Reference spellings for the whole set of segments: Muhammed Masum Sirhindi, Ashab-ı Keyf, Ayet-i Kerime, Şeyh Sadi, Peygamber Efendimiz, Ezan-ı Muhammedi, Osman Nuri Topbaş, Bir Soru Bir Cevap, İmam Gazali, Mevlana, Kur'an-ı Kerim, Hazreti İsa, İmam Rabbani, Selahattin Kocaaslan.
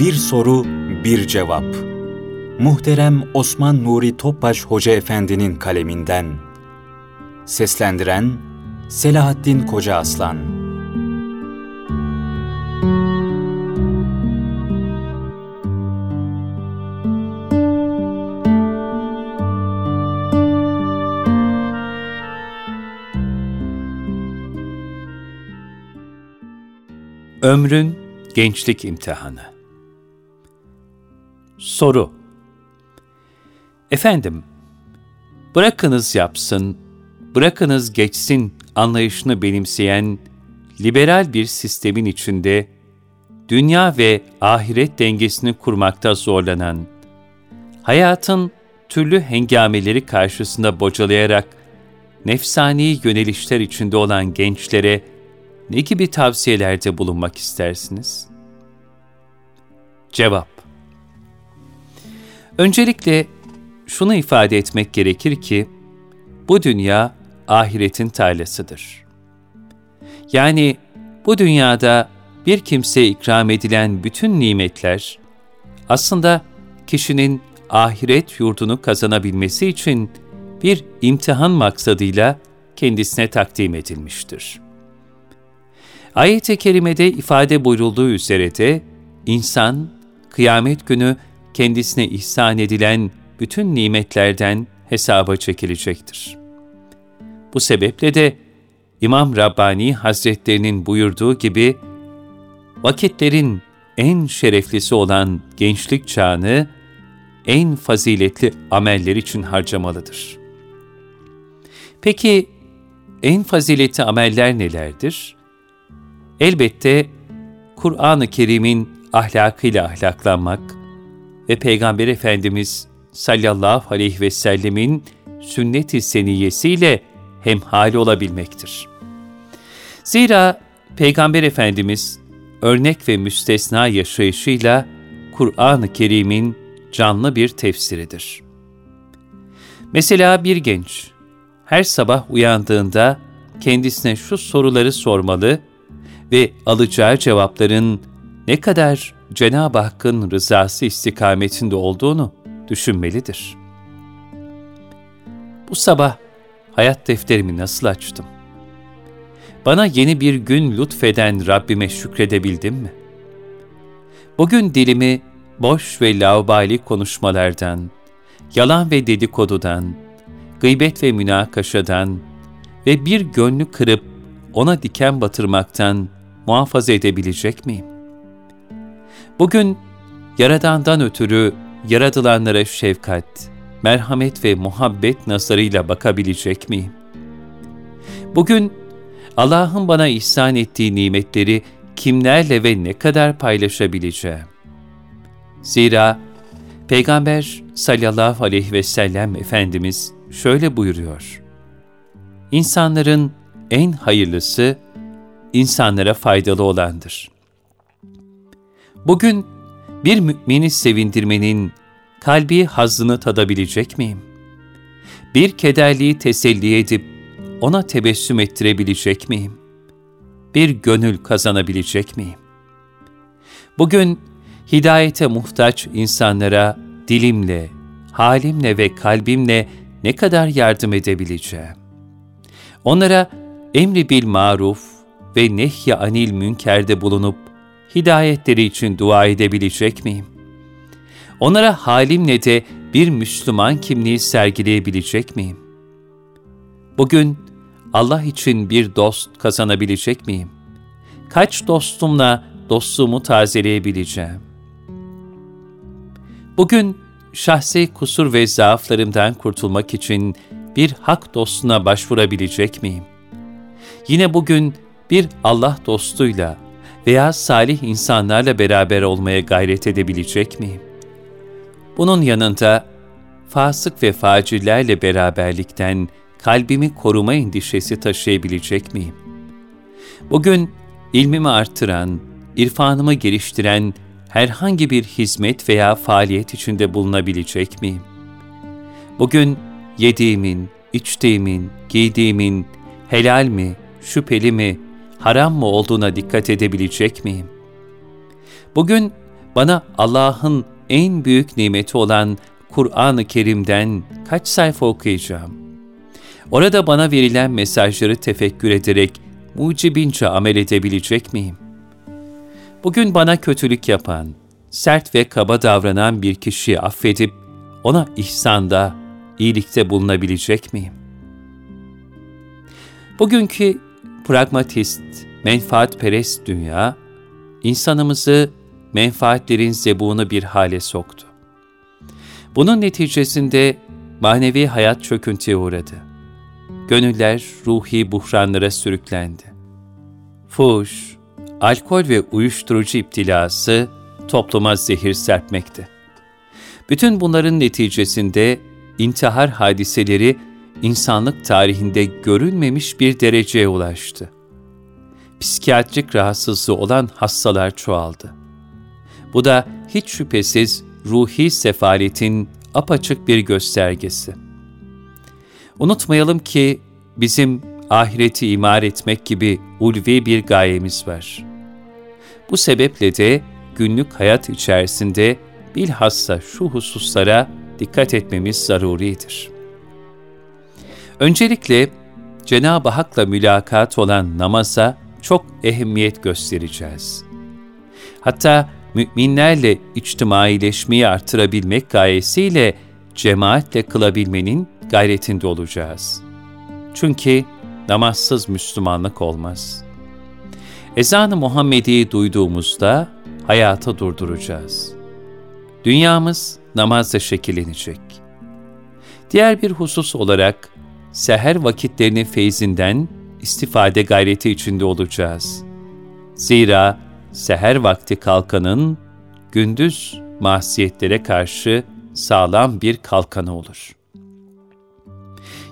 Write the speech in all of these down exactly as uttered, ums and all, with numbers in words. Bir Soru Bir Cevap. Muhterem Osman Nuri Topbaş Hoca Efendi'nin kaleminden. Seslendiren Selahattin Kocaaslan. Ömrün gençlik imtihanı. Soru: Efendim, bırakınız yapsın, bırakınız geçsin anlayışını benimseyen liberal bir sistemin içinde dünya ve ahiret dengesini kurmakta zorlanan, hayatın türlü hengameleri karşısında bocalayarak nefsani yönelişler içinde olan gençlere ne gibi tavsiyelerde bulunmak istersiniz? Cevap: Öncelikle şunu ifade etmek gerekir ki, bu dünya ahiretin tarlasıdır. Yani bu dünyada bir kimseye ikram edilen bütün nimetler, aslında kişinin ahiret yurdunu kazanabilmesi için bir imtihan maksadıyla kendisine takdim edilmiştir. Ayet-i Kerime'de ifade buyurulduğu üzere de, insan, kıyamet günü kendisine ihsan edilen bütün nimetlerden hesaba çekilecektir. Bu sebeple de İmam Rabbani Hazretlerinin buyurduğu gibi, vakitlerin en şereflisi olan gençlik çağını en faziletli ameller için harcamalıdır. Peki en faziletli ameller nelerdir? Elbette Kur'an-ı Kerim'in ahlakıyla ahlaklanmak ve Peygamber Efendimiz sallallahu aleyhi ve sellemin sünnet-i seniyyesiyle hemhali olabilmektir. Zira Peygamber Efendimiz örnek ve müstesna yaşayışıyla Kur'an-ı Kerim'in canlı bir tefsiridir. Mesela bir genç her sabah uyandığında kendisine şu soruları sormalı ve alacağı cevapların ne kadar Cenab-ı Hakk'ın rızası istikametinde olduğunu düşünmelidir. Bu sabah hayat defterimi nasıl açtım? Bana yeni bir gün lütfeden Rabbime şükredebildim mi? Bugün dilimi boş ve laubali konuşmalardan, yalan ve dedikodudan, gıybet ve münakaşadan ve bir gönlü kırıp ona diken batırmaktan muhafaza edebilecek miyim? Bugün Yaradan'dan ötürü yaratılanlara şefkat, merhamet ve muhabbet nazarıyla bakabilecek miyim? Bugün Allah'ın bana ihsan ettiği nimetleri kimlerle ve ne kadar paylaşabileceğim? Zira Peygamber sallallahu aleyhi ve sellem Efendimiz şöyle buyuruyor: İnsanların en hayırlısı insanlara faydalı olandır. Bugün bir mümini sevindirmenin kalbi hazzını tadabilecek miyim? Bir kederliyi teselli edip ona tebessüm ettirebilecek miyim? Bir gönül kazanabilecek miyim? Bugün hidayete muhtaç insanlara dilimle, halimle ve kalbimle ne kadar yardım edebileceğim? Onlara emri bil maruf ve nehy anil münkerde bulunup hidayetleri için dua edebilecek miyim? Onlara halimle de bir Müslüman kimliği sergileyebilecek miyim? Bugün Allah için bir dost kazanabilecek miyim? Kaç dostumla dostluğumu tazeleyebileceğim? Bugün şahsi kusur ve zaaflarımdan kurtulmak için bir hak dostuna başvurabilecek miyim? Yine bugün bir Allah dostuyla veya salih insanlarla beraber olmaya gayret edebilecek miyim? Bunun yanında fasık ve facirlerle beraberlikten kalbimi koruma endişesi taşıyabilecek miyim? Bugün ilmimi artıran, irfanımı geliştiren herhangi bir hizmet veya faaliyet içinde bulunabilecek miyim? Bugün yediğimin, içtiğimin, giydiğimin helal mi, şüpheli mi, haram mı olduğuna dikkat edebilecek miyim? Bugün bana Allah'ın en büyük nimeti olan Kur'an-ı Kerim'den kaç sayfa okuyacağım. Orada bana verilen mesajları tefekkür ederek mucibince amel edebilecek miyim? Bugün bana kötülük yapan, sert ve kaba davranan bir kişiyi affedip ona ihsanda, iyilikte bulunabilecek miyim? Bugünkü pragmatist, menfaatperest dünya, insanımızı menfaatlerin zebuğunu bir hale soktu. Bunun neticesinde manevi hayat çöküntüye uğradı. Gönüller ruhi buhranlara sürüklendi. Fuhuş, alkol ve uyuşturucu iptilası topluma zehir serpmekte. Bütün bunların neticesinde intihar hadiseleri insanlık tarihinde görülmemiş bir dereceye ulaştı. Psikiyatrik rahatsızlığı olan hastalar çoğaldı. Bu da hiç şüphesiz ruhi sefaletin apaçık bir göstergesi. Unutmayalım ki bizim ahireti imar etmek gibi ulvi bir gayemiz var. Bu sebeple de günlük hayat içerisinde bilhassa şu hususlara dikkat etmemiz zaruridir. Öncelikle Cenab-ı Hak'la mülakat olan namaza çok ehemmiyet göstereceğiz. Hatta müminlerle içtimaileşmeyi artırabilmek gayesiyle cemaatle kılabilmenin gayretinde olacağız. Çünkü namazsız Müslümanlık olmaz. Ezan-ı Muhammedi'yi duyduğumuzda hayatı durduracağız. Dünyamız namazla şekillenecek. Diğer bir husus olarak seher vakitlerinin feyzinden istifade gayreti içinde olacağız. Zira seher vakti kalkanın gündüz masiyetlere karşı sağlam bir kalkanı olur.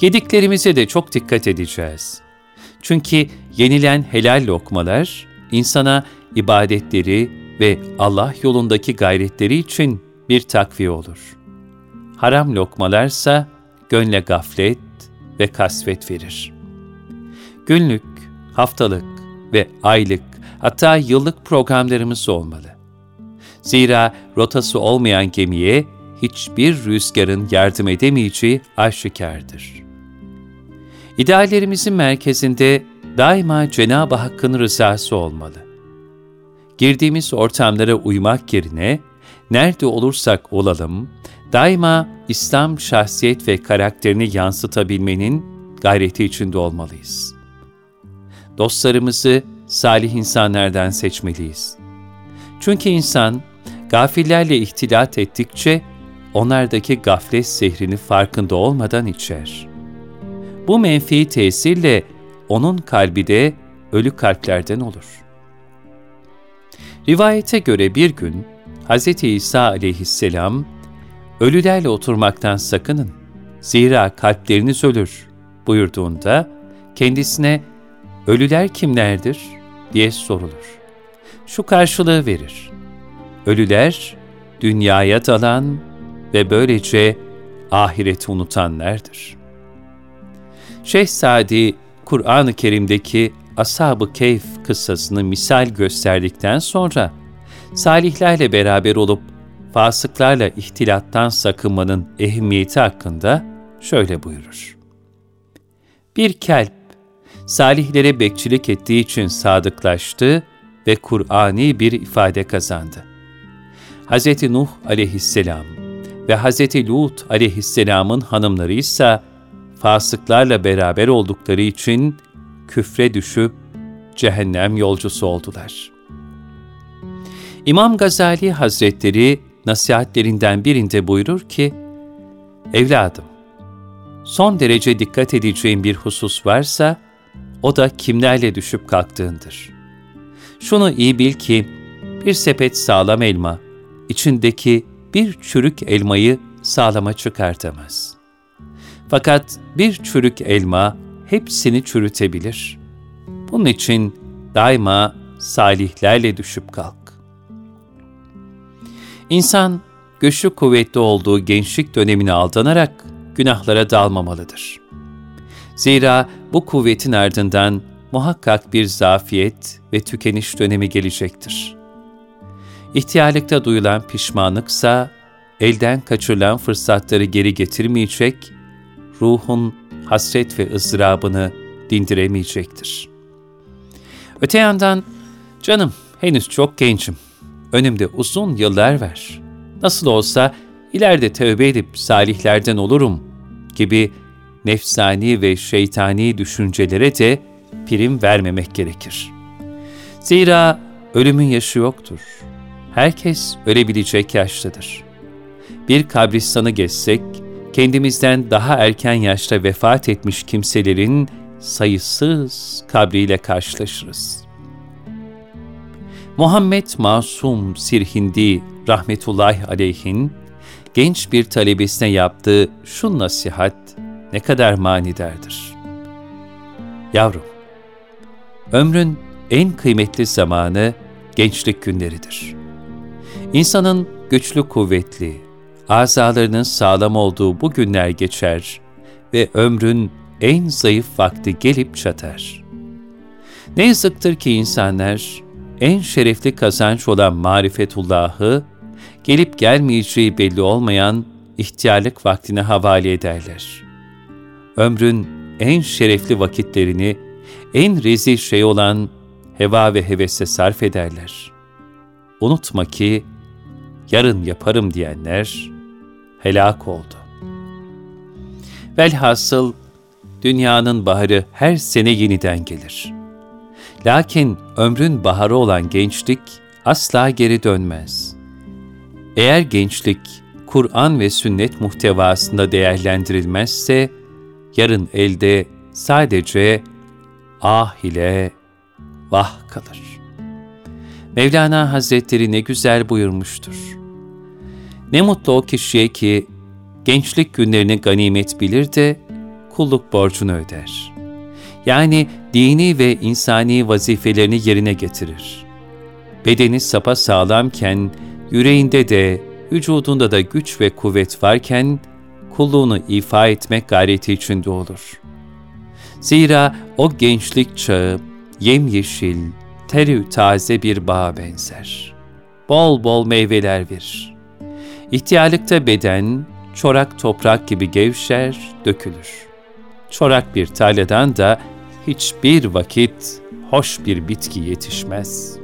Yediklerimize de çok dikkat edeceğiz. Çünkü yenilen helal lokmalar insana ibadetleri ve Allah yolundaki gayretleri için bir takviye olur. Haram lokmalarsa gönle gaflet ve kasvet verir. Günlük, haftalık ve aylık hatta yıllık programlarımız olmalı. Zira rotası olmayan gemiye hiçbir rüzgarın yardım edemeyeceği aşikardır. İdeallerimizin merkezinde daima Cenab-ı Hakk'ın rızası olmalı. Girdiğimiz ortamlara uymak yerine, nerede olursak olalım, daima İslam şahsiyet ve karakterini yansıtabilmenin gayreti içinde olmalıyız. Dostlarımızı salih insanlardan seçmeliyiz. Çünkü insan, gafillerle ihtilat ettikçe, onlardaki gaflet zehrini farkında olmadan içer. Bu menfi tesirle onun kalbi de ölü kalplerden olur. Rivayete göre bir gün Hazreti İsa aleyhisselam, "Ölülerle oturmaktan sakının, zira kalpleriniz ölür" buyurduğunda kendisine "Ölüler kimlerdir?" diye sorulur. Şu karşılığı verir: "Ölüler dünyaya dalan ve böylece ahireti unutanlardır." Şeyh Sadi, Kur'an-ı Kerim'deki Ashab-ı Keyf kıssasını misal gösterdikten sonra, salihlerle beraber olup fasıklarla ihtilattan sakınmanın ehemmiyeti hakkında şöyle buyurur: "Bir kelp, salihlere bekçilik ettiği için sadıklaştı ve Kur'ani bir ifade kazandı. Hz. Nuh aleyhisselam ve Hz. Lut aleyhisselamın hanımları ise fasıklarla beraber oldukları için küfre düşüp cehennem yolcusu oldular." İmam Gazali Hazretleri nasihatlerinden birinde buyurur ki, "Evladım, son derece dikkat edeceğin bir husus varsa, o da kimlerle düşüp kalktığındır. Şunu iyi bil ki, bir sepet sağlam elma, içindeki bir çürük elmayı sağlama çıkartamaz. Fakat bir çürük elma hepsini çürütebilir. Bunun için daima salihlerle düşüp kalk." İnsan, güçlü kuvvetli olduğu gençlik dönemine aldanarak günahlara dalmamalıdır. Zira bu kuvvetin ardından muhakkak bir zafiyet ve tükeniş dönemi gelecektir. İhtiyarlıkta duyulan pişmanlıksa, elden kaçırılan fırsatları geri getirmeyecek, ruhun hasret ve ızdırabını dindiremeyecektir. Öte yandan, canım henüz çok gencim, önümde uzun yıllar var, nasıl olsa ileride tövbe edip salihlerden olurum gibi nefsani ve şeytani düşüncelere de prim vermemek gerekir. Zira ölümün yaşı yoktur. Herkes ölebilecek yaştadır. Bir kabristanı gezsek, kendimizden daha erken yaşta vefat etmiş kimselerin sayısız kabriyle karşılaşırız. Muhammed Masum Sirhindi rahmetullahi aleyhin, genç bir talebesine yaptığı şu nasihat ne kadar manidardır. Yavrum, ömrün en kıymetli zamanı gençlik günleridir. İnsanın güçlü, kuvvetli, azalarının sağlam olduğu bu günler geçer ve ömrün en zayıf vakti gelip çatar. Ne yazıktır ki insanlar en şerefli kazanç olan marifetullahı gelip gelmeyeceği belli olmayan ihtiyarlık vaktine havale ederler. Ömrün en şerefli vakitlerini en rezil şey olan heva ve hevese sarf ederler. Unutma ki yarın yaparım diyenler helak oldu. Velhasıl dünyanın baharı her sene yeniden gelir. Lakin ömrün baharı olan gençlik asla geri dönmez. Eğer gençlik Kur'an ve sünnet muhtevasında değerlendirilmezse, yarın elde sadece ah ile vah kalır. Mevlana Hazretleri ne güzel buyurmuştur. Ne mutlu o kişiye ki gençlik günlerini ganimet bilir de kulluk borcunu öder. Yani dini ve insani vazifelerini yerine getirir. Bedeni sapasağlamken, yüreğinde de, vücudunda da güç ve kuvvet varken, kulluğunu ifa etmek gayreti içinde olur. Zira o gençlik çağı yemyeşil, teri taze bir bağa benzer. Bol bol meyveler verir. İhtiyarlıkta beden, çorak toprak gibi gevşer, dökülür. Çorak bir tarladan da hiçbir vakit hoş bir bitki yetişmez.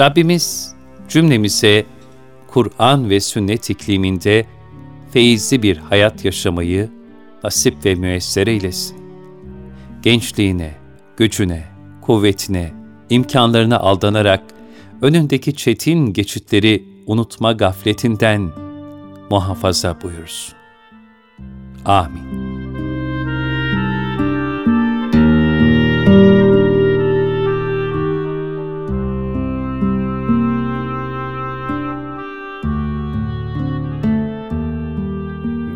Rabbimiz cümlemize Kur'an ve sünnet ikliminde feyizli bir hayat yaşamayı nasip ve müessir eylesin. Gençliğine, gücüne, kuvvetine, imkanlarına aldanarak önündeki çetin geçitleri unutma gafletinden muhafaza buyursun. Amin.